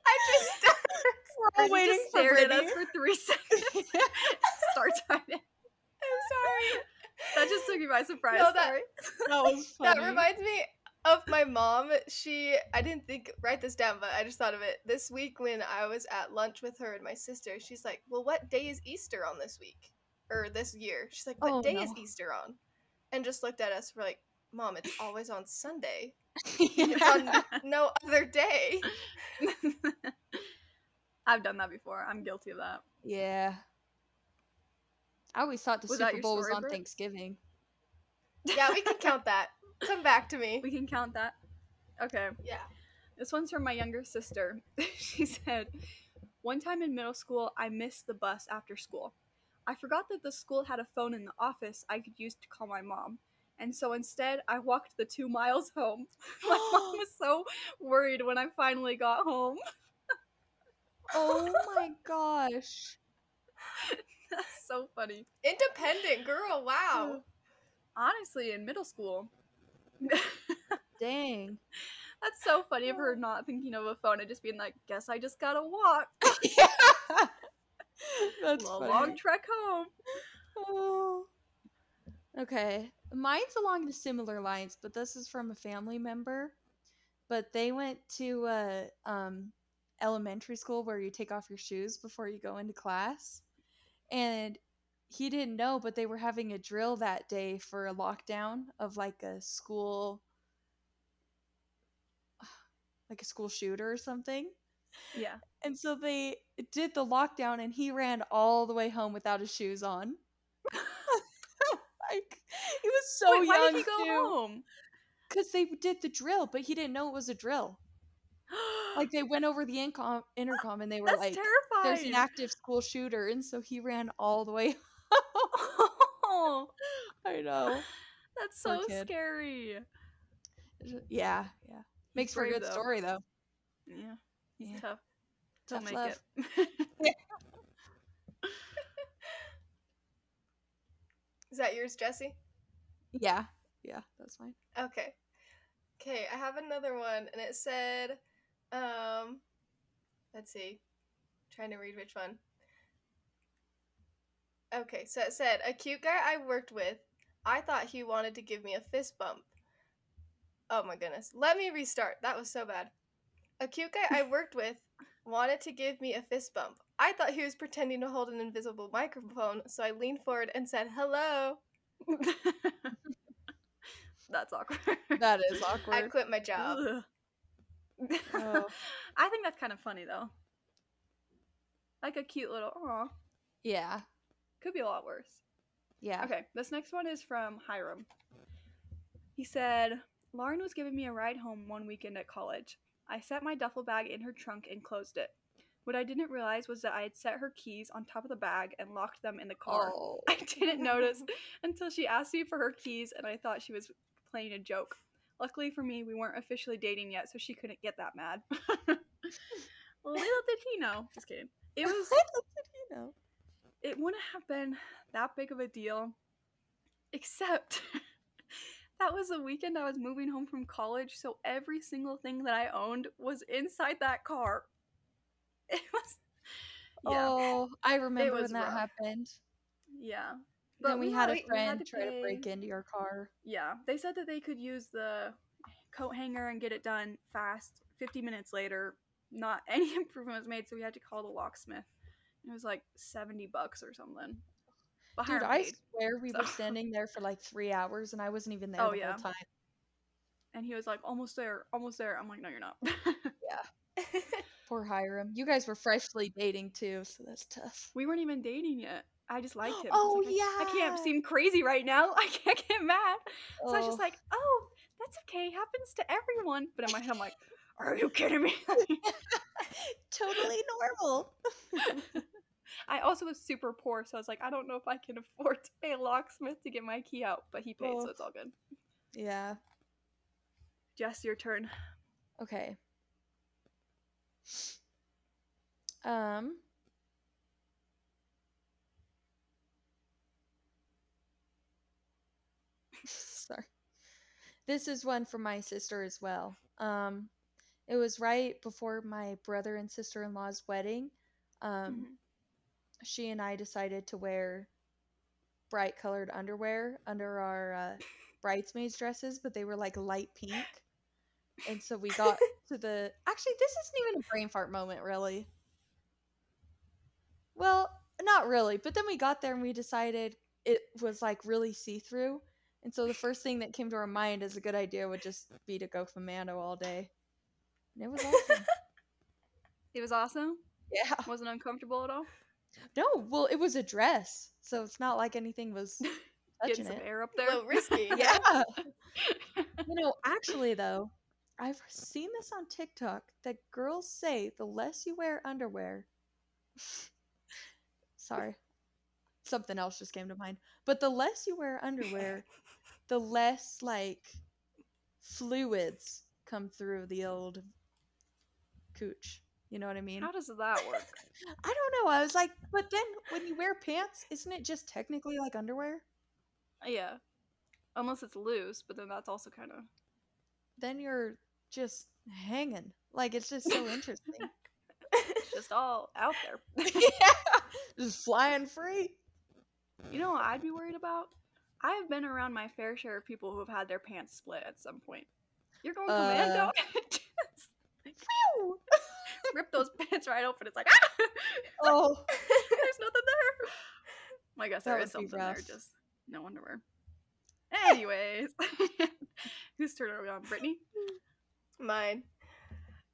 I just started. We're all just stared at us for three seconds. Start timing. I'm sorry. That just took me by surprise. No, that, that was funny. That reminds me of my mom. She, I didn't think, write this down, but I just thought of it. This week when I was at lunch with her and my sister, she's like, well, what day is Easter on this week? Or this year? She's like, what oh, day no. is Easter on? And just looked at us. We're like, Mom, it's always on Sunday. It's on no other day. I've done that before. I'm guilty of that. Yeah. I always thought the was Super Bowl was on break? Thanksgiving. Yeah, we can count that. Come back to me. We can count that. Okay. Yeah. This one's from my younger sister. She said, one time in middle school, I missed the bus after school. I forgot that the school had a phone in the office I could use to call my mom. And so instead, I walked the two miles home. My mom was so worried when I finally got home. Oh my gosh. That's so funny. Independent girl, wow. Honestly, in middle school. Dang. That's so funny of her not thinking of a phone and just being like, guess I just gotta walk. Yeah. That's a funny. Long trek home. Oh. Okay. Mine's along the similar lines, but this is from a family member. But they went to uh, um, elementary school where you take off your shoes before you go into class. And he didn't know, but they were having a drill that day for a lockdown of like a school, like a school shooter or something. Yeah. And so they did the lockdown and he ran all the way home without his shoes on. Like, he was so Wait, young. Why did he go too. Home? Because they did the drill, but he didn't know it was a drill. Like, they went over the incom- intercom and they were That's like, terrifying. There's an active school shooter. And so he ran all the way home. Oh, I know. That's so scary. Yeah. Yeah. Makes He's for a good though. Story, though. Yeah. It's yeah. tough. Don't make love. It. Yeah. Is that yours, Jessie? Yeah. Yeah, that's mine. Okay. Okay, I have another one, and it said, um, let's see. I'm trying to read which one. Okay, so it said, a cute guy I worked with, I thought he wanted to give me a fist bump. Oh, my goodness. Let me restart. That was so bad. A cute guy I worked with wanted to give me a fist bump. I thought he was pretending to hold an invisible microphone, so I leaned forward and said, hello. That's awkward. That is awkward. I quit my job. Oh. I think that's kind of funny, though. Like a cute little, aw. Yeah. Could be a lot worse. Yeah. Okay, this next one is from Hiram. He said, Lauren was giving me a ride home one weekend at college. I set my duffel bag in her trunk and closed it. What I didn't realize was that I had set her keys on top of the bag and locked them in the car. Oh. I didn't notice until she asked me for her keys, and I thought she was playing a joke. Luckily for me, we weren't officially dating yet, so she couldn't get that mad. Little did he know. Just kidding. It was. Little did he know. It wouldn't have been that big of a deal, except that was the weekend I was moving home from college, so every single thing that I owned was inside that car. It was, yeah. Oh, I remember when that rough. Happened. Yeah. But then we, we had, had a friend had to try pay. to break into your car. Yeah. They said that they could use the coat hanger and get it done fast. fifty minutes later, not any improvement was made, so we had to call the locksmith. It was like seventy bucks or something. But Dude, I paid, swear we so. were standing there for like three hours, and I wasn't even there oh, the yeah. whole time. And he was like, almost there, almost there. I'm like, no, you're not. Yeah. Poor Hiram. You guys were freshly dating, too, so that's tough. We weren't even dating yet. I just liked him. Oh, I like, yeah. I can't seem crazy right now. I can't get mad. Oh. So I was just like, oh, that's okay. Happens to everyone. But in my head, I'm like, are you kidding me? Totally normal. I also was super poor, so I was like, I don't know if I can afford to pay a locksmith to get my key out. But he paid, oh. so it's all good. Yeah. Jess, your turn. Okay. Um... Sorry. This is one from my sister as well. Um, it was right before my brother and sister-in-law's wedding. Um, mm-hmm. She and I decided to wear bright colored underwear under our uh, bridesmaids dresses, but they were like light pink. And so we got to the... Actually, this isn't even a brain fart moment, really. Well, not really. But then we got there and we decided it was like really see-through. And so the first thing that came to our mind as a good idea would just be to go commando all day. And it was awesome. It was awesome? Yeah. It wasn't uncomfortable at all? No. Well, it was a dress. So it's not like anything was touching Getting some it. air up there. A little risky. Yeah. You know, actually, though, I've seen this on TikTok that girls say the less you wear underwear. Sorry. Something else just came to mind. But the less you wear underwear, the less, like, fluids come through the old cooch. You know what I mean? How does that work? I don't know. I was like, but then when you wear pants, isn't it just technically like underwear? Yeah. Unless it's loose, but then that's also kind of... Then you're just hanging. Like, it's just so interesting. It's just all out there. Yeah. Just flying free. You know what I'd be worried about? I've been around my fair share of people who have had their pants split at some point. You're going commando. Uh, Rip those pants right open. It's like, ah! Oh. There's nothing there. Well, I guess that there is something there. Just no underwear. Anyways. Whose turn are we on? Brittany? Mine.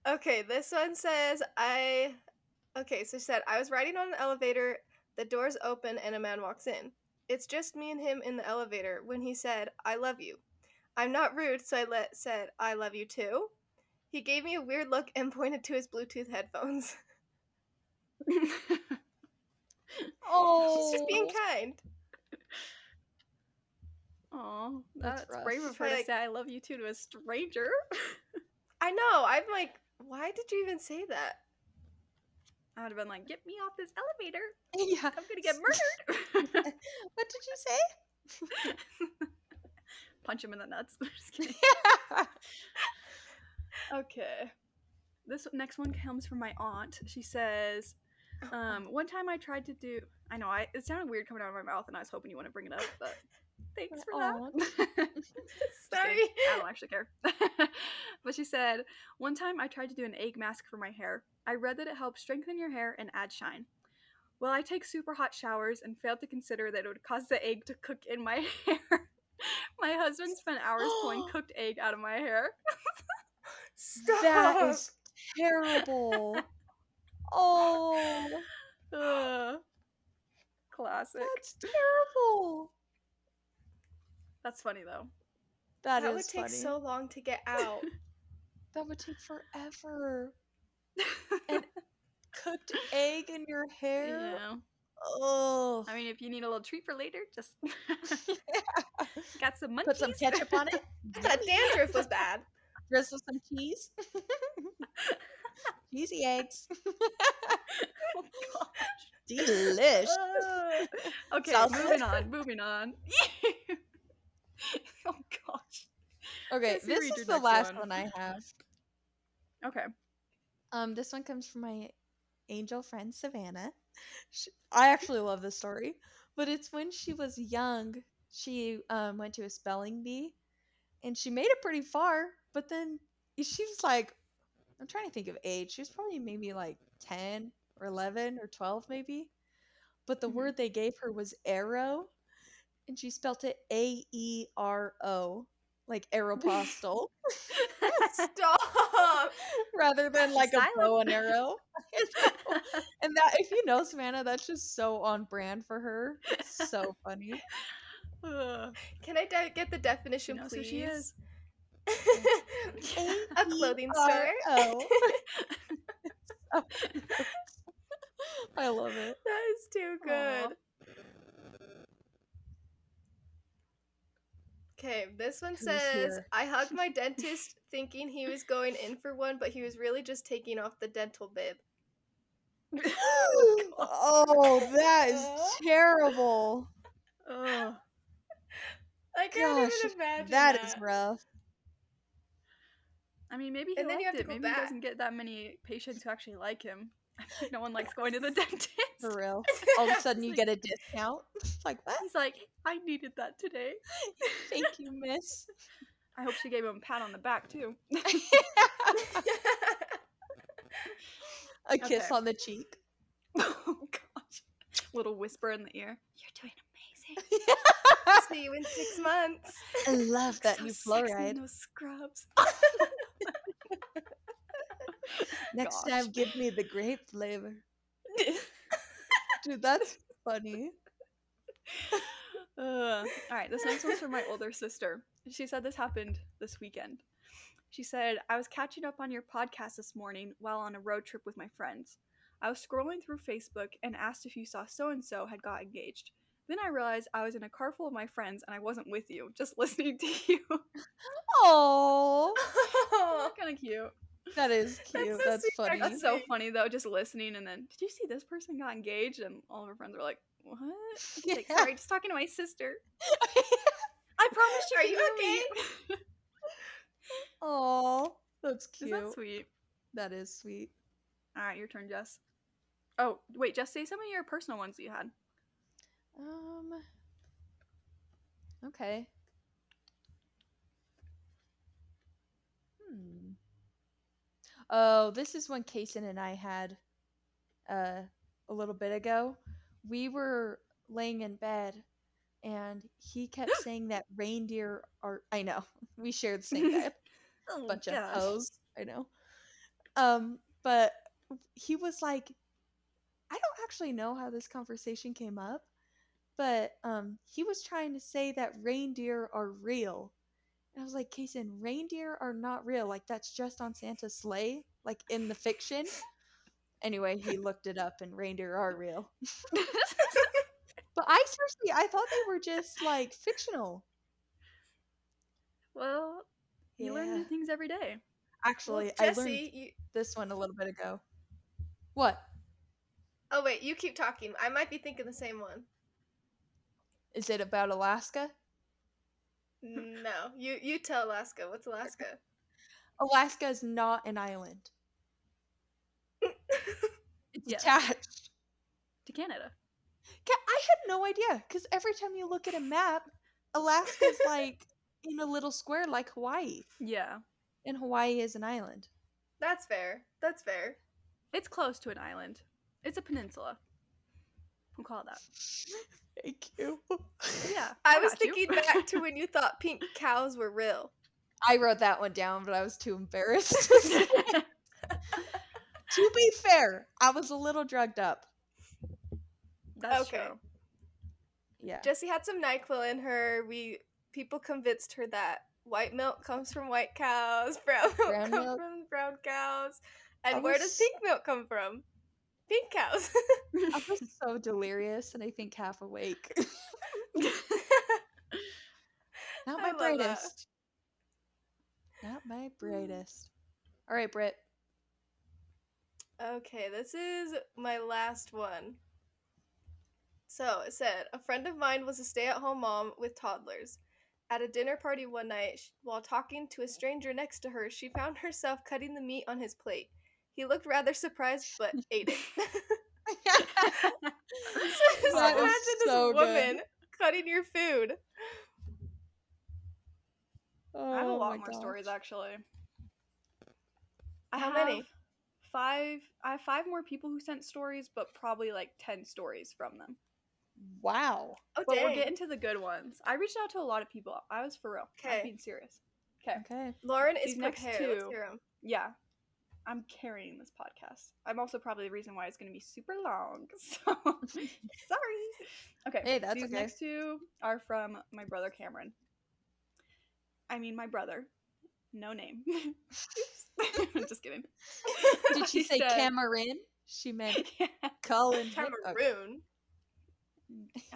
Okay, this one says, I... Okay, so she said, I was riding on an elevator, the doors open, and a man walks in. It's just me and him in the elevator when he said, I love you. I'm not rude, so I let said, I love you too. He gave me a weird look and pointed to his Bluetooth headphones. Oh, she's just being kind. Oh, that's, that's brave of her to like, say I love you too to a stranger. I know. I'm like, why did you even say that? I would have been like, get me off this elevator. Yeah. I'm going to get murdered. What did you say? Punch him in the nuts. Just kidding. Yeah. Okay. This next one comes from my aunt. She says, um, one time I tried to do, I know, I it sounded weird coming out of my mouth, and I was hoping you wouldn't bring it up, but thanks for Aww. that. Sorry. I don't actually care. But she said, one time I tried to do an egg mask for my hair. I read that it helps strengthen your hair and add shine. Well, I take super hot showers and failed to consider that it would cause the egg to cook in my hair. My husband spent hours pulling cooked egg out of my hair. Stop. That is terrible. Oh. Uh, classic. That's terrible. That's funny, though. That, that is funny. That would take so long to get out. That would take forever. And cooked egg in your hair? Yeah. Oh. I mean, if you need a little treat for later, just yeah. Got some munchies. Put some ketchup on it. I thought dandruff was bad. Drizzle some cheese. Cheesy eggs. Oh, gosh. Delish. Uh, okay, Salsa. moving on, moving on. Oh gosh. Okay, this is the last one. one I have. Okay. Um, this one comes from my angel friend Savannah. She, I actually love this story. But it's when she was young, she um, went to a spelling bee, and she made it pretty far. But then she was like, I'm trying to think of age. She was probably maybe like ten or eleven or twelve maybe. But the mm-hmm. word they gave her was arrow, and she spelled it A E R O, like Aeropostale. Stop! Rather than like Silent. a bow and arrow. And that, if you know Savannah, that's just so on brand for her. It's so funny. Can I de- get the definition, you know, please? Who she is. A clothing store. Oh. I love it. That is too good. Aww. Okay, this one Who's says, here? I hugged my dentist thinking he was going in for one, but he was really just taking off the dental bib. Oh, that is terrible. Oh. I can't Gosh, even imagine that. That is rough. I mean, maybe he and liked then you have it. To go maybe back. He doesn't get that many patients who actually like him. No one likes going to the dentist. For real. All of a sudden you like, get a discount. Like, what? He's like, I needed that today. Thank you, miss. I hope she gave him a pat on the back, too. A kiss okay. on the cheek. Oh, gosh. Little whisper in the ear. You're doing amazing. See you in six months. I love that so new fluoride. Those scrubs. Next Gosh. time, give me the grape flavor. Dude, that's funny. Uh, all right, this next one's from my older sister. She said this happened this weekend. She said, I was catching up on your podcast this morning while on a road trip with my friends. I was scrolling through Facebook and asked if you saw so-and-so had got engaged. Then I realized I was in a car full of my friends and I wasn't with you, just listening to you. Aww. That's kind of cute. That is cute. That's, so That's funny. That's so funny, though, just listening. And then, did you see this person got engaged? And all of her friends were like, what? Yeah. Like, sorry, just talking to my sister. I promise you. Are you okay? Aw, that's cute. Is that sweet? That is sweet. All right, your turn, Jess. Oh, wait, Jess, say some of your personal ones that you had. Um. Okay. Hmm. Oh, this is one Kaysen and I had uh, a little bit ago. We were laying in bed, and he kept saying that reindeer are... I know. We share the same bed. Oh, bunch gosh. of hoes. I know. Um, but he was like... I don't actually know how this conversation came up, but um, he was trying to say that reindeer are real. And I was like, Kaysen, reindeer are not real. Like, that's just on Santa's sleigh, like, in the fiction. Anyway, he looked it up, and reindeer are real. But I seriously, I thought they were just, like, fictional. Well, you yeah. learn new things every day. Actually, well, Jesse, I learned you... this one a little bit ago. What? Oh, wait, you keep talking. I might be thinking the same one. Is it about Alaska? No, you you tell Alaska. What's Alaska? Alaska is not an island. It's yeah. attached to Canada. I had no idea, because every time you look at a map, Alaska's like in a little square, like Hawaii. Yeah, and Hawaii is an island. That's fair. That's fair. It's close to an island. It's a peninsula. We'll call it that. Thank you. Yeah. I, I was thinking back to when you thought pink cows were real. I wrote that one down, but I was too embarrassed. To be fair, I was a little drugged up. That's okay. true. Yeah. Jessie had some NyQuil in her. We people convinced her that white milk comes from white cows, brown, brown milk comes from brown cows. And was... where does pink milk come from? Pink cows. I was so delirious and I think half awake. Not my brightest. That. Not my brightest. All right, Britt. Okay, this is my last one. So it said, a friend of mine was a stay-at-home mom with toddlers. At a dinner party one night, while talking to a stranger next to her, she found herself cutting the meat on his plate. He looked rather surprised, but ate it. Just that imagine so this woman good. Cutting your food. Oh, I have a lot more gosh. stories, actually. I How have many? Five. I have five more people who sent stories, but probably like ten stories from them. Wow. Oh, but dang. We're getting to the good ones. I reached out to a lot of people. I was for real. Okay. I'm being serious. Okay. Okay. Lauren These is next prepared. Two, Let's hear them. Yeah. I'm carrying this podcast. I'm also probably the reason why it's going to be super long. So, sorry. Okay. Hey, that's These okay. next two are from my brother, Cameron. I mean, my brother. No name. I'm just kidding. Did she say said, Cameron? She meant yeah. Colin. Cameroon.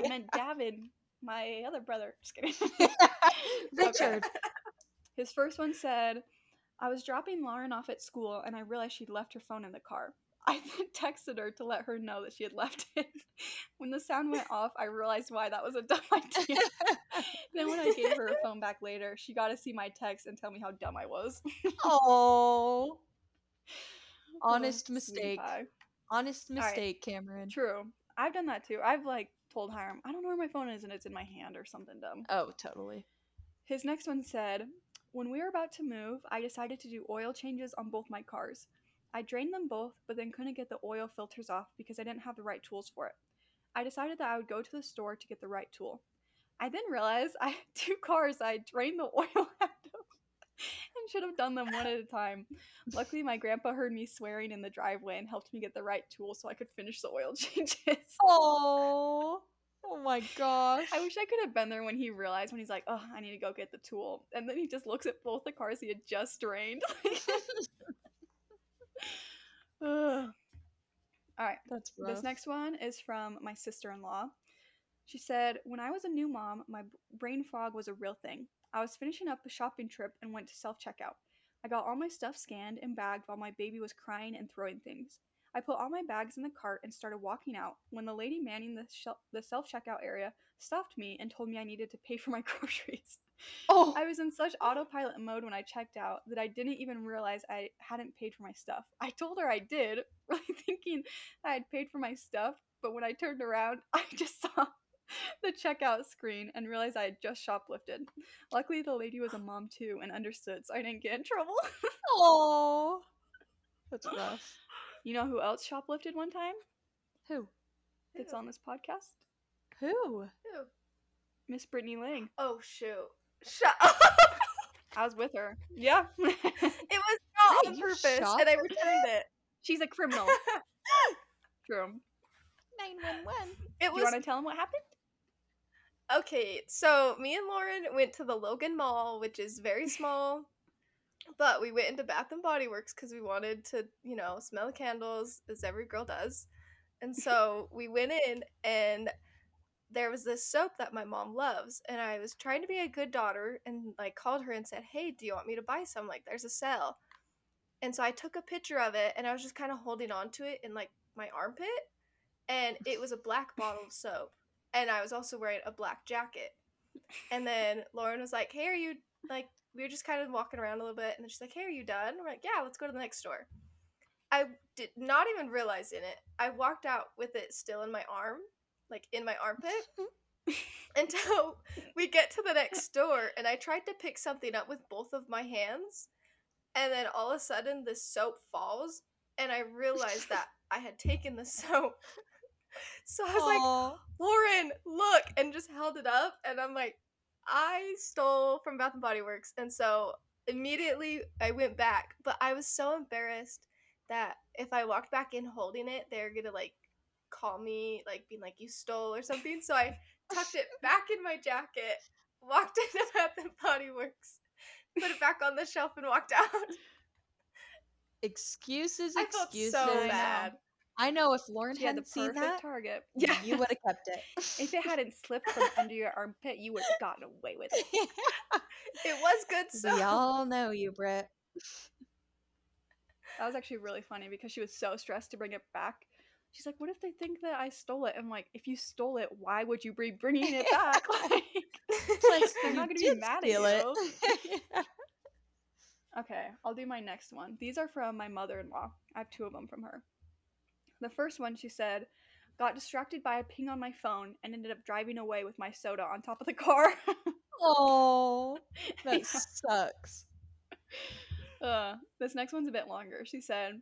I meant David, my other brother. Just kidding. Richard. Okay. His first one said, I was dropping Lauren off at school and I realized she'd left her phone in the car. I then texted her to let her know that she had left it. When the sound went off, I realized why that was a dumb idea. Then when I gave her her phone back later, she got to see my text and tell me how dumb I was. Oh. Honest oh, mistake. Pie. Honest mistake, right. Cameron. True. I've done that too. I've like told Hiram, I don't know where my phone is and it's in my hand or something dumb. Oh, totally. His next one said, when we were about to move, I decided to do oil changes on both my cars. I drained them both, but then couldn't get the oil filters off because I didn't have the right tools for it. I decided that I would go to the store to get the right tool. I then realized I had two cars I drained the oil out of and should have done them one at a time. Luckily, my grandpa heard me swearing in the driveway and helped me get the right tool so I could finish the oil changes. Oh. Oh my gosh. I wish I could have been there when he realized, when he's like, oh, I need to go get the tool. And then he just looks at both the cars he had just drained. All right. That's rough. This next one is from my sister-in-law. She said, when I was a new mom, my brain fog was a real thing. I was finishing up a shopping trip and went to self-checkout. I got all my stuff scanned and bagged while my baby was crying and throwing things. I put all my bags in the cart and started walking out when the lady manning the, sh- the self-checkout area stopped me and told me I needed to pay for my groceries. Oh! I was in such autopilot mode when I checked out that I didn't even realize I hadn't paid for my stuff. I told her I did, really thinking I had paid for my stuff, but when I turned around, I just saw the checkout screen and realized I had just shoplifted. Luckily, the lady was a mom too and understood, so I didn't get in trouble. Oh! That's rough. You know who else shoplifted one time? Who? That's who? On this podcast. Who? Who? Miss Brittany Lang. Oh, shoot. Shut up. I was with her. Yeah. It was not on purpose, and I returned it. She's a criminal. True. nine one one. It was... Do you want to tell them what happened? Okay, so me and Lauren went to the Logan Mall, which is very small. But we went into Bath and Body Works because we wanted to, you know, smell the candles, as every girl does. And so we went in, and there was this soap that my mom loves. And I was trying to be a good daughter and, like, called her and said, hey, do you want me to buy some? Like, there's a sale. And so I took a picture of it, and I was just kind of holding on to it in, like, my armpit. And it was a black bottle of soap. And I was also wearing a black jacket. And then Lauren was like, hey, are you, like... We were just kind of walking around a little bit, and then she's like, hey, are you done? We're like, yeah, let's go to the next store. I did not even realize in it. I walked out with it still in my arm, like in my armpit, until we get to the next store, and I tried to pick something up with both of my hands, and then all of a sudden the soap falls, and I realized that I had taken the soap. So I was Aww. Like, Lauren, look, and just held it up, and I'm like, I stole from Bath and Body Works, and so immediately I went back, but I was so embarrassed that if I walked back in holding it, they're going to, like, call me, like, being like, you stole or something, so I tucked it back in my jacket, walked into Bath and Body Works, put it back on the shelf, and walked out. Excuses, excuses. I felt so bad. I know if Lauren she hadn't had seen that, target. Yeah. You would have kept it. If it hadn't slipped from under your armpit, you would have gotten away with it. Yeah. It was good stuff. We all know you, Britt. That was actually really funny because she was so stressed to bring it back. She's like, what if they think that I stole it? I'm like, if you stole it, why would you be bringing it back? Like, like I'm not going to be mad at you. It. Yeah. Okay, I'll do my next one. These are from my mother-in-law. I have two of them from her. The first one, she said, got distracted by a ping on my phone and ended up driving away with my soda on top of the car. Oh, that yeah. sucks. Uh, this next one's a bit longer. She said,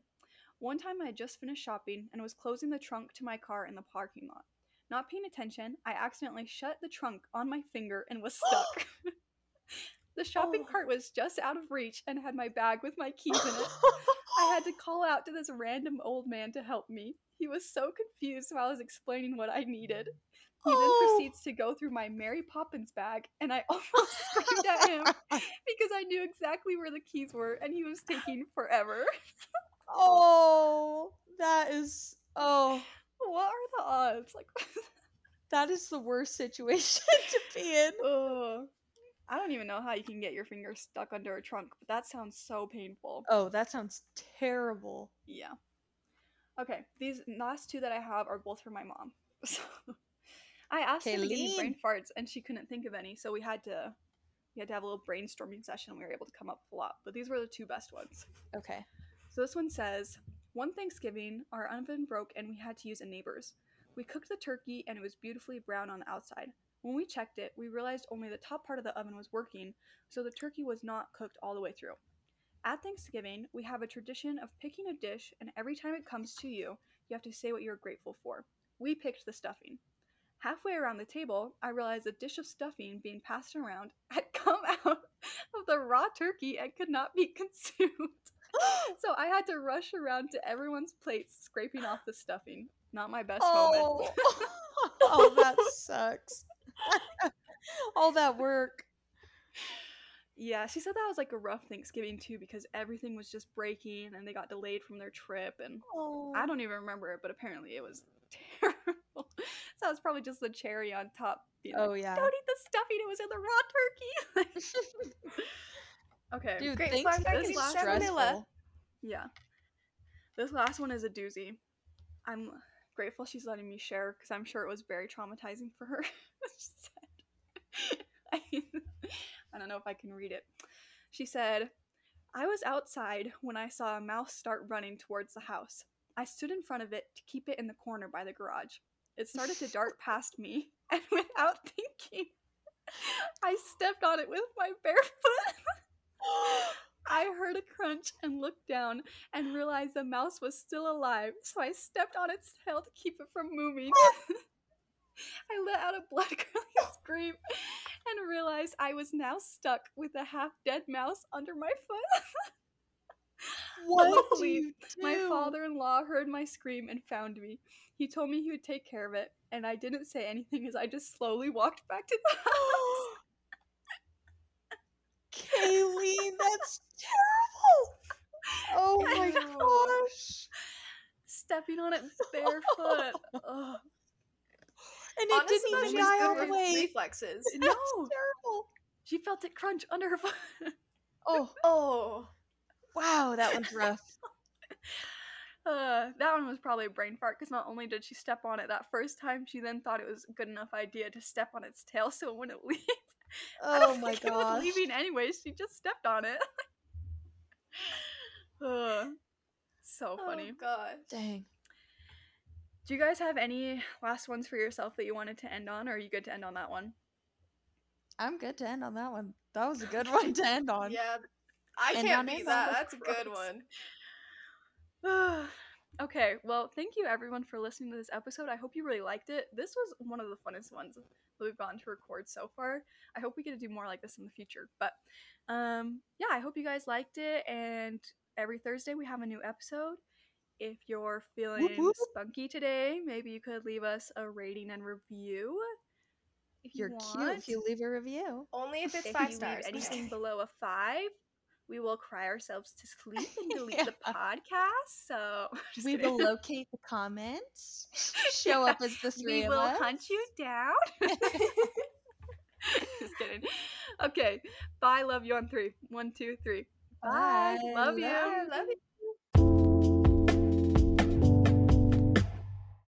one time I had just finished shopping and was closing the trunk to my car in the parking lot. Not paying attention, I accidentally shut the trunk on my finger and was stuck. The shopping oh. cart was just out of reach and had my bag with my keys in it. I had to call out to this random old man to help me. He was so confused while I was explaining what I needed. He oh. then proceeds to go through my Mary Poppins bag, and I almost screamed at him because I knew exactly where the keys were, and he was taking forever. Oh, that is, oh. What are the odds? Like, that is the worst situation to be in. Oh. I don't even know how you can get your finger stuck under a trunk, but that sounds so painful. Oh, that sounds terrible. Yeah. Okay, these last two that I have are both for my mom. So I asked Kayleen. her to get any brain farts, and she couldn't think of any, so we had to we had to have a little brainstorming session. We were able to come up with a lot, but these were the two best ones. Okay. So this one says, one Thanksgiving, our oven broke, and we had to use a neighbor's. We cooked the turkey, and it was beautifully brown on the outside. When we checked it, we realized only the top part of the oven was working, so the turkey was not cooked all the way through. At Thanksgiving, we have a tradition of picking a dish, and every time it comes to you, you have to say what you're grateful for. We picked the stuffing. Halfway around the table, I realized the dish of stuffing being passed around had come out of the raw turkey and could not be consumed. So I had to rush around to everyone's plates, scraping off the stuffing. Not my best oh. moment. Oh, that sucks. All that work. Yeah, she said that was like a rough Thanksgiving too, because everything was just breaking and they got delayed from their trip, and oh. I don't even remember it, but apparently it was terrible. So that was probably just the cherry on top. Being oh like, yeah. Don't eat the stuffing, it was in the raw turkey. Okay. Dude, great. Thanks, this is stressful. Yeah. This last one is a doozy. I'm grateful she's letting me share, because I'm sure it was very traumatizing for her. She said, I, mean, I don't know if I can read it. She said, I was outside when I saw a mouse start running towards the house. I stood in front of it to keep it in the corner by the garage. It started to dart past me, and without thinking, I stepped on it with my bare foot. I heard a crunch and looked down and realized the mouse was still alive, so I stepped on its tail to keep it from moving. I let out a blood-curdling scream and realized I was now stuck with a half-dead mouse under my foot. What do you do? My father-in-law heard my scream and found me. He told me he would take care of it, and I didn't say anything as I just slowly walked back to the house. Kayleen, that's terrible. Oh my gosh. Stepping on it barefoot. Ugh. And it Honestly, didn't even die all the way. Reflexes. No. That's terrible. She felt it crunch under her foot. Oh. Oh. Wow, that one's rough. Uh, that one was probably a brain fart, because not only did she step on it that first time, she then thought it was a good enough idea to step on its tail so it wouldn't leave. Oh I don't my think gosh. It was leaving anyway. She just stepped on it. uh, so funny. Oh god. Dang. Do you guys have any last ones for yourself that you wanted to end on, or are you good to end on that one? I'm good to end on that one. That was a good one to end on. Yeah. I and can't beat that. That's gross. A good one. Okay, well, thank you everyone for listening to this episode. I hope you really liked it. This was one of the funnest ones that we've gotten to record so far. I hope we get to do more like this in the future. But um, yeah, I hope you guys liked it. And every Thursday we have a new episode. If you're feeling whoop, whoop. spunky today, maybe you could leave us a rating and review. If you're want. Cute, if you leave a review. Only if it's if five you stars. Leave anything below a five. We will cry ourselves to sleep and delete yeah. the podcast. So just we kidding. Will locate the comments. Show yeah. up as the three we of us. We will hunt you down. Just kidding. Okay. Bye. Love you on three. One, two, three. Bye. Bye. Love you. Love you.